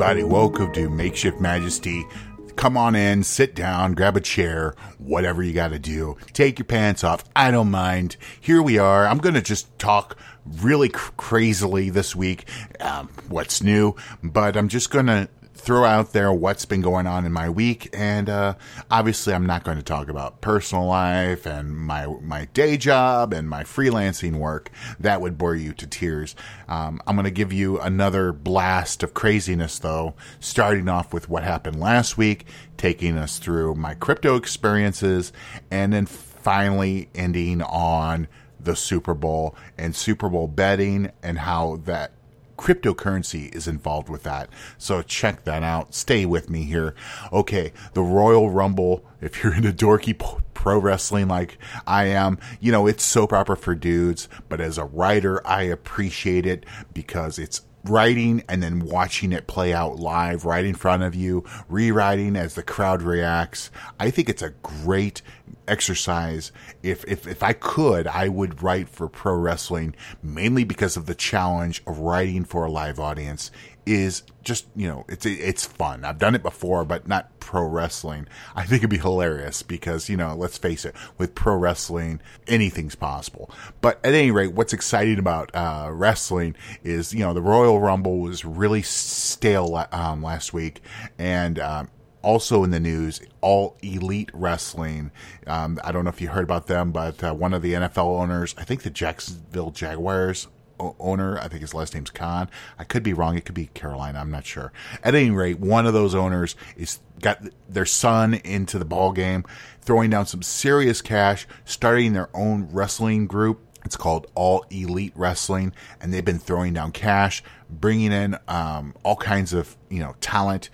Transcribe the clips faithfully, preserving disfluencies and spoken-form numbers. everybody. Welcome to Makeshift Majesty. Come on in, sit down, grab a chair, whatever you got to do. Take your pants off. I don't mind. Here we are. I'm going to just talk really cr- crazily this week, um, what's new, but I'm just going to throw out there what's been going on in my week. And uh, obviously, I'm not going to talk about personal life and my my day job and my freelancing work. That would bore you to tears. Um, I'm going to give you another blast of craziness, though, starting off with what happened last week, taking us through my crypto experiences, and then finally ending on the Super Bowl and Super Bowl betting and how that cryptocurrency is involved with that. So check that out. Stay with me here. Okay, the Royal Rumble, if you're into dorky pro wrestling like I am, you know, it's soap opera for dudes, but as a writer, I appreciate it because it's writing and then watching it play out live right in front of you, rewriting as the crowd reacts. I think it's a great exercise. If, if, if I could, I would write for pro wrestling, mainly because of the challenge of writing for a live audience is just, you know, it's, it's fun. I've done it before, but not pro wrestling. I think it'd be hilarious because, you know, let's face it, with pro wrestling, anything's possible. But at any rate, what's exciting about, uh, wrestling is, you know, the Royal Rumble was really stale, um, last week. And, um, also in the news, All Elite Wrestling. Um, I don't know if you heard about them, but uh, one of the N F L owners, I think the Jacksonville Jaguars o- owner, I think his last name's Khan. I could be wrong. It could be Carolina. I'm not sure. At any rate, one of those owners is got their son into the ball game, throwing down some serious cash, starting their own wrestling group. It's called All Elite Wrestling, and they've been throwing down cash, bringing in um, all kinds of, you know, talent,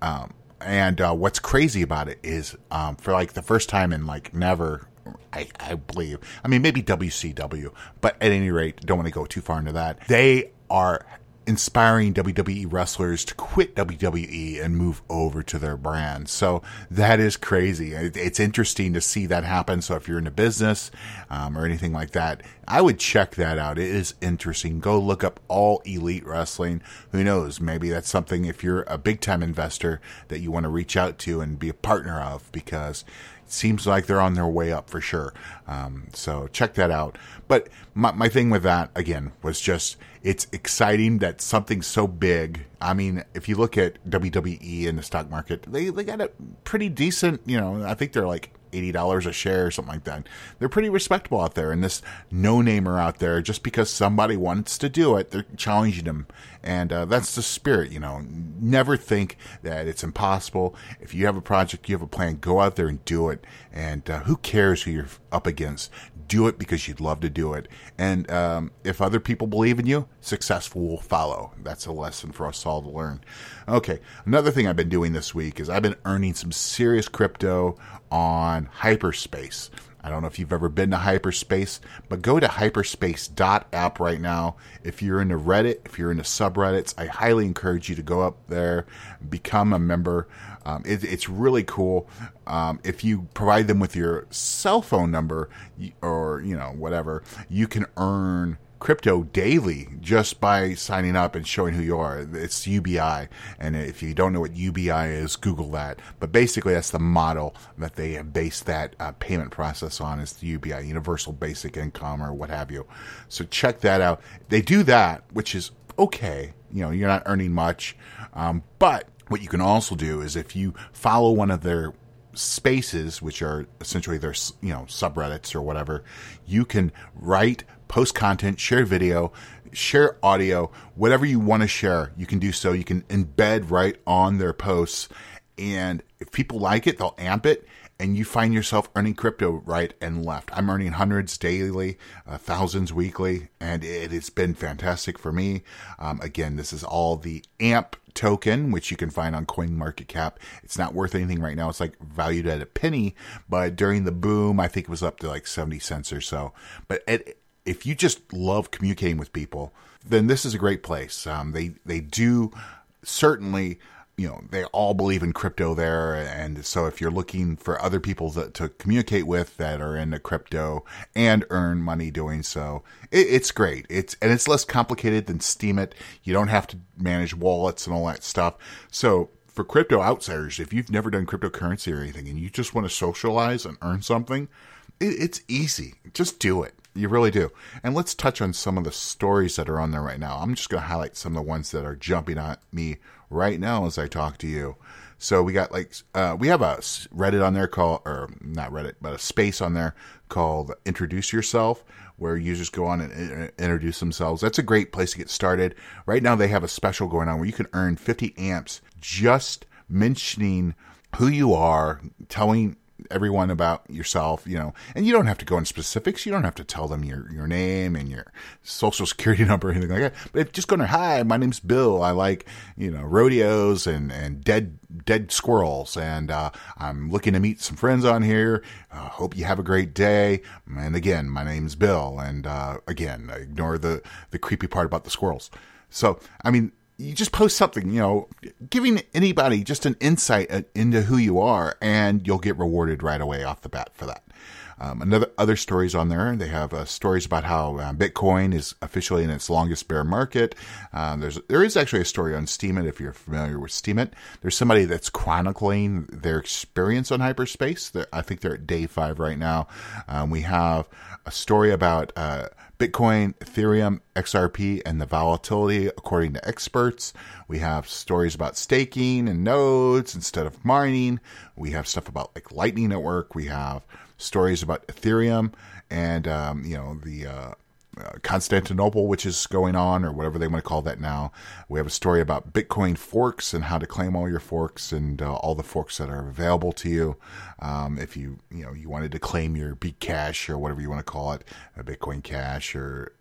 um, And uh, what's crazy about it is um, for like the first time in like never, I, I believe, I mean, maybe W C W, but at any rate, don't want to go too far into that. They are inspiring W W E wrestlers to quit W W E and move over to their brand. So that is crazy. It's interesting to see that happen. So if you're in a business um, or anything like that, I would check that out. It is interesting. Go look up All Elite Wrestling. Who knows? Maybe that's something if you're a big time investor that you want to reach out to and be a partner of, because it seems like they're on their way up for sure. Um, so check that out. But my, my thing with that, again, was just it's exciting that something so big. I mean, if you look at W W E in the stock market, they, they got a pretty decent, you know, I think they're like eighty dollars a share or something like that. They're pretty respectable out there. And this no-namer out there, just because somebody wants to do it, they're challenging them. And uh, that's the spirit, you know. Never think that it's impossible. If you have a project, you have a plan, go out there and do it. And uh, who cares who you're up against? Do it because you'd love to do it. And um, if other people believe in you, success will follow. That's a lesson for us all to learn. Okay, another thing I've been doing this week is I've been earning some serious crypto on Hyperspace. I don't know if you've ever been to Hyperspace, but go to hyperspace dot app right now. If you're into Reddit, if you're into subreddits, I highly encourage you to go up there, become a member. Um, it, it's really cool. Um, if you provide them with your cell phone number or, you know, whatever, you can earn crypto daily just by signing up and showing who you are. It's U B I. And if you don't know what U B I is, Google that. But basically, that's the model that they have based that uh, payment process on, is the U B I, Universal Basic Income or what have you. So check that out. They do that, which is okay. You know, you're not earning much. Um, but what you can also do is if you follow one of their spaces, which are essentially their, you know, subreddits or whatever, you can write, post content, share video, share audio, whatever you want to share, you can do so. You can embed right on their posts. And if people like it, they'll amp it. And you find yourself earning crypto right and left. I'm earning hundreds daily, uh, thousands weekly, and it has been fantastic for me. Um, again, this is all the A M P token, which you can find on CoinMarketCap. It's not worth anything right now. It's like valued at a penny, but during the boom, I think it was up to like seventy cents or so. But at if you just love communicating with people, then this is a great place. Um, they, they do certainly you know, they all believe in crypto there. And so if you're looking for other people that, to communicate with that are into crypto and earn money doing so, it, it's great. It's, and it's less complicated than Steemit. You don't have to manage wallets and all that stuff. So for crypto outsiders, if you've never done cryptocurrency or anything and you just want to socialize and earn something, it, it's easy. Just do it. You really do. And let's touch on some of the stories that are on there right now. I'm just going to highlight some of the ones that are jumping at me right now as I talk to you. So we got like, uh, we have a Reddit on there called, or not Reddit, but a space on there called Introduce Yourself, where users go on and introduce themselves. That's a great place to get started. Right now they have a special going on where you can earn fifty amps just mentioning who you are, telling everyone about yourself, you know, and you don't have to go in specifics. You don't have to tell them your, your name and your social security number or anything like that. But if just going to, hi, my name's Bill. I like, you know, rodeos and, and dead, dead squirrels. And, uh, I'm looking to meet some friends on here. Uh, hope you have a great day. And again, my name's Bill. And, uh, again, ignore the, the creepy part about the squirrels. So, I mean, you just post something, you know, giving anybody just an insight into who you are, and you'll get rewarded right away off the bat for that. Um, another other stories on there. They have uh, stories about how uh, Bitcoin is officially in its longest bear market. Um, there's there is actually a story on Steemit if you're familiar with Steemit. There's somebody that's chronicling their experience on Hyperspace. They're, I think they're at day five right now. Um, we have a story about uh, Bitcoin, Ethereum, X R P, and the volatility according to experts. We have stories about staking and nodes instead of mining. We have stuff about like Lightning Network. We have stories about Ethereum and, um, you know, the uh, uh, Constantinople, which is going on or whatever they want to call that now. We have a story about Bitcoin forks and how to claim all your forks and uh, all the forks that are available to you. Um, if you, you know, you wanted to claim your Bitcoin Cash or whatever you want to call it, a Bitcoin Cash or,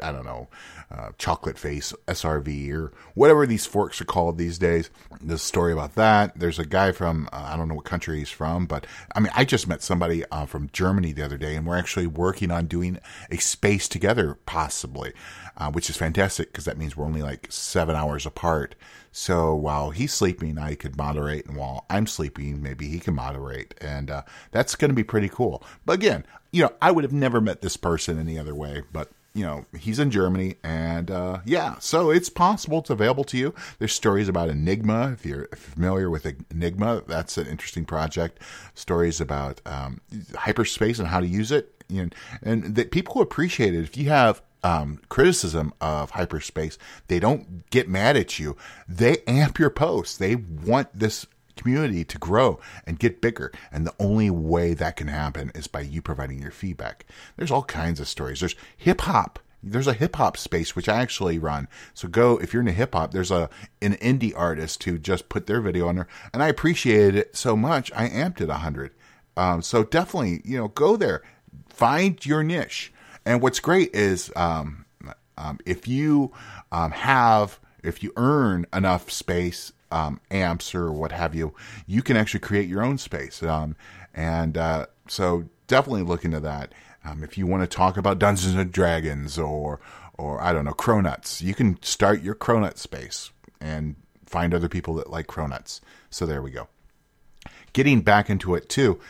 I don't know, uh, chocolate face, S R V, or whatever these forks are called these days. There's a story about that. There's a guy from, uh, I don't know what country he's from, but I mean, I just met somebody uh, from Germany the other day, and we're actually working on doing a space together, possibly, uh, which is fantastic because that means we're only like seven hours apart. So while he's sleeping, I could moderate, and while I'm sleeping, maybe he can moderate, and uh, that's going to be pretty cool. But again, you know, I would have never met this person any other way, but you know, he's in Germany and, uh, yeah, so it's possible. It's available to you. There's stories about Enigma. If you're familiar with Enigma, that's an interesting project. Stories about, um, Hyperspace and how to use it. And, and that people appreciate it. If you have, um, criticism of Hyperspace, they don't get mad at you. They amp your posts. They want this community to grow and get bigger, and the only way that can happen is by you providing your feedback. There's all kinds of stories. There's hip-hop. There's a hip-hop space which I actually run, so go if you're into hip-hop. There's a an indie artist who just put their video on there, and I appreciated it so much I amped it one hundred. Um, so definitely, you know, go there, find your niche. And what's great is um, um, if you um, have if you earn enough space, Um, amps or what have you, you can actually create your own space. Um, and uh, so definitely look into that. Um, if you want to talk about Dungeons and Dragons or, or I don't know, Cronuts, you can start your Cronut space and find other people that like Cronuts. So there we go. Getting back into it too,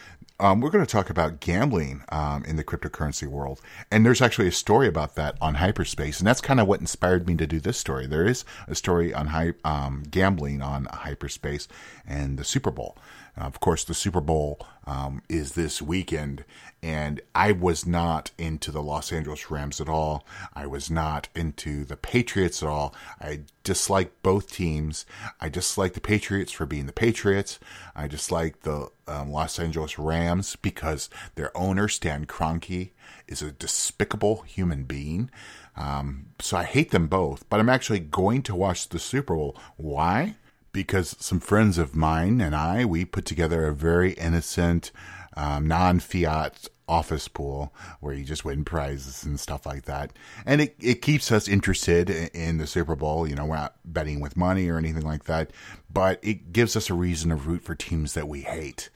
um, we're going to talk about gambling um, in the cryptocurrency world. And there's actually a story about that on Hyperspace. And that's kind of what inspired me to do this story. There is a story on hy- um, gambling on Hyperspace and the Super Bowl. Uh, of course, the Super Bowl um, is this weekend. And I was not into the Los Angeles Rams at all. I was not into the Patriots at all. I dislike both teams. I dislike the Patriots for being the Patriots. I dislike the Um, Los Angeles Rams because their owner, Stan Kroenke, is a despicable human being. Um, so I hate them both, but I'm actually going to watch the Super Bowl. Why? Because some friends of mine and I, we put together a very innocent, um, non-fiat office pool where you just win prizes and stuff like that. And it, it keeps us interested in, in the Super Bowl. You know, we're not betting with money or anything like that, but it gives us a reason to root for teams that we hate.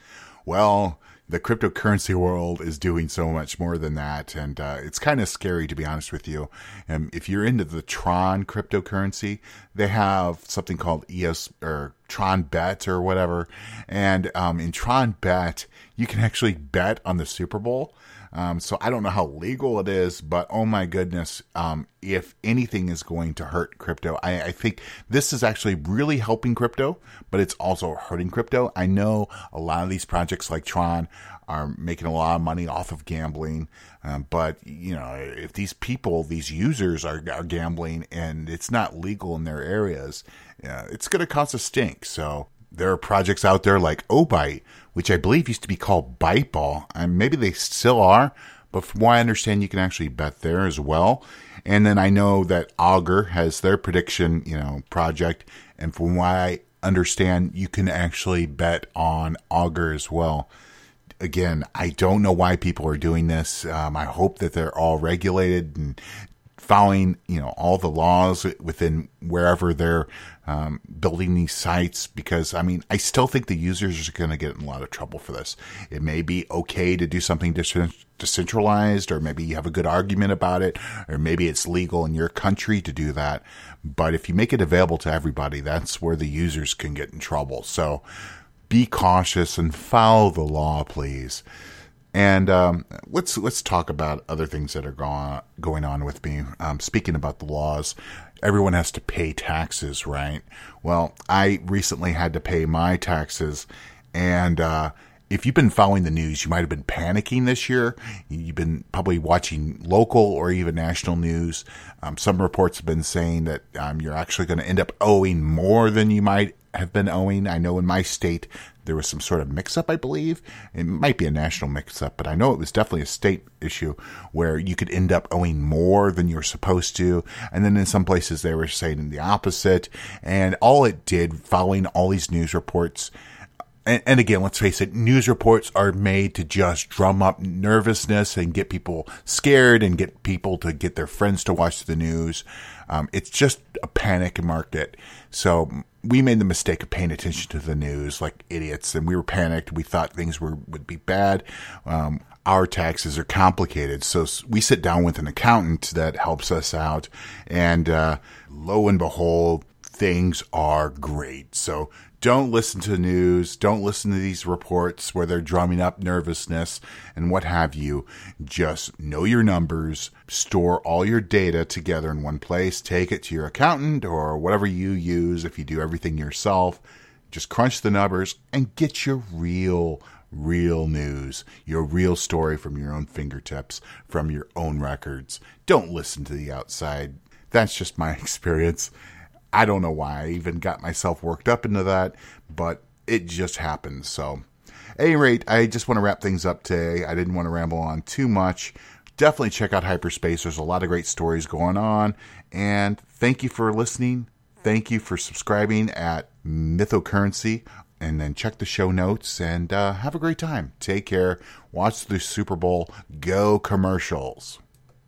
Well, the cryptocurrency world is doing so much more than that. And uh, it's kind of scary, to be honest with you. And if you're into the Tron cryptocurrency, they have something called E S or Tron Bet or whatever. And um, in Tron Bet, you can actually bet on the Super Bowl. Um, so I don't know how legal it is, but oh my goodness, um, if anything is going to hurt crypto, I, I think this is actually really helping crypto, but it's also hurting crypto. I know a lot of these projects like Tron are making a lot of money off of gambling. Um, but you know, if these people, these users are, are gambling and it's not legal in their areas, uh, it's going to cause a stink. So there are projects out there like Obyte, which I believe used to be called Biteball, and maybe they still are, but from what I understand, you can actually bet there as well. And then I know that Augur has their prediction, you know, project, and from what I understand, you can actually bet on Augur as well. Again, I don't know why people are doing this. Um, I hope that they're all regulated and following, you know, all the laws within wherever they're um, building these sites, because I mean, I still think the users are going to get in a lot of trouble for this. It may be okay to do something decentralized, or maybe you have a good argument about it, or maybe it's legal in your country to do that. But if you make it available to everybody, that's where the users can get in trouble. So be cautious and follow the law, please. And um, let's let's talk about other things that are going going on with me. Um, speaking about the laws, everyone has to pay taxes, right? Well, I recently had to pay my taxes, and uh, if you've been following the news, you might have been panicking this year. You've been probably watching local or even national news. Um, some reports have been saying that um, you're actually going to end up owing more than you might have been owing. I know in my state there was some sort of mix-up, I believe. It might be a national mix-up, but I know it was definitely a state issue where you could end up owing more than you were supposed to. And then in some places they were saying the opposite. And all it did, following all these news reports, and, and again, let's face it, news reports are made to just drum up nervousness and get people scared and get people to get their friends to watch the news. Um, it's just a panic market. So we made the mistake of paying attention to the news like idiots, and we were panicked. We thought things were would be bad. Um, our taxes are complicated, so we sit down with an accountant that helps us out, and uh, lo and behold, things are great. So don't listen to the news. Don't listen to these reports where they're drumming up nervousness and what have you. Just know your numbers. Store all your data together in one place. Take it to your accountant or whatever you use. If you do everything yourself, just crunch the numbers and get your real, real news, your real story from your own fingertips, from your own records. Don't listen to the outside. That's just my experience. I don't know why I even got myself worked up into that, but it just happens. So at any rate, I just want to wrap things up today. I didn't want to ramble on too much. Definitely check out Hyperspace. There's a lot of great stories going on. And thank you for listening. Thank you for subscribing at Mythocurrency. And then check the show notes and uh, have a great time. Take care. Watch the Super Bowl. Go commercials.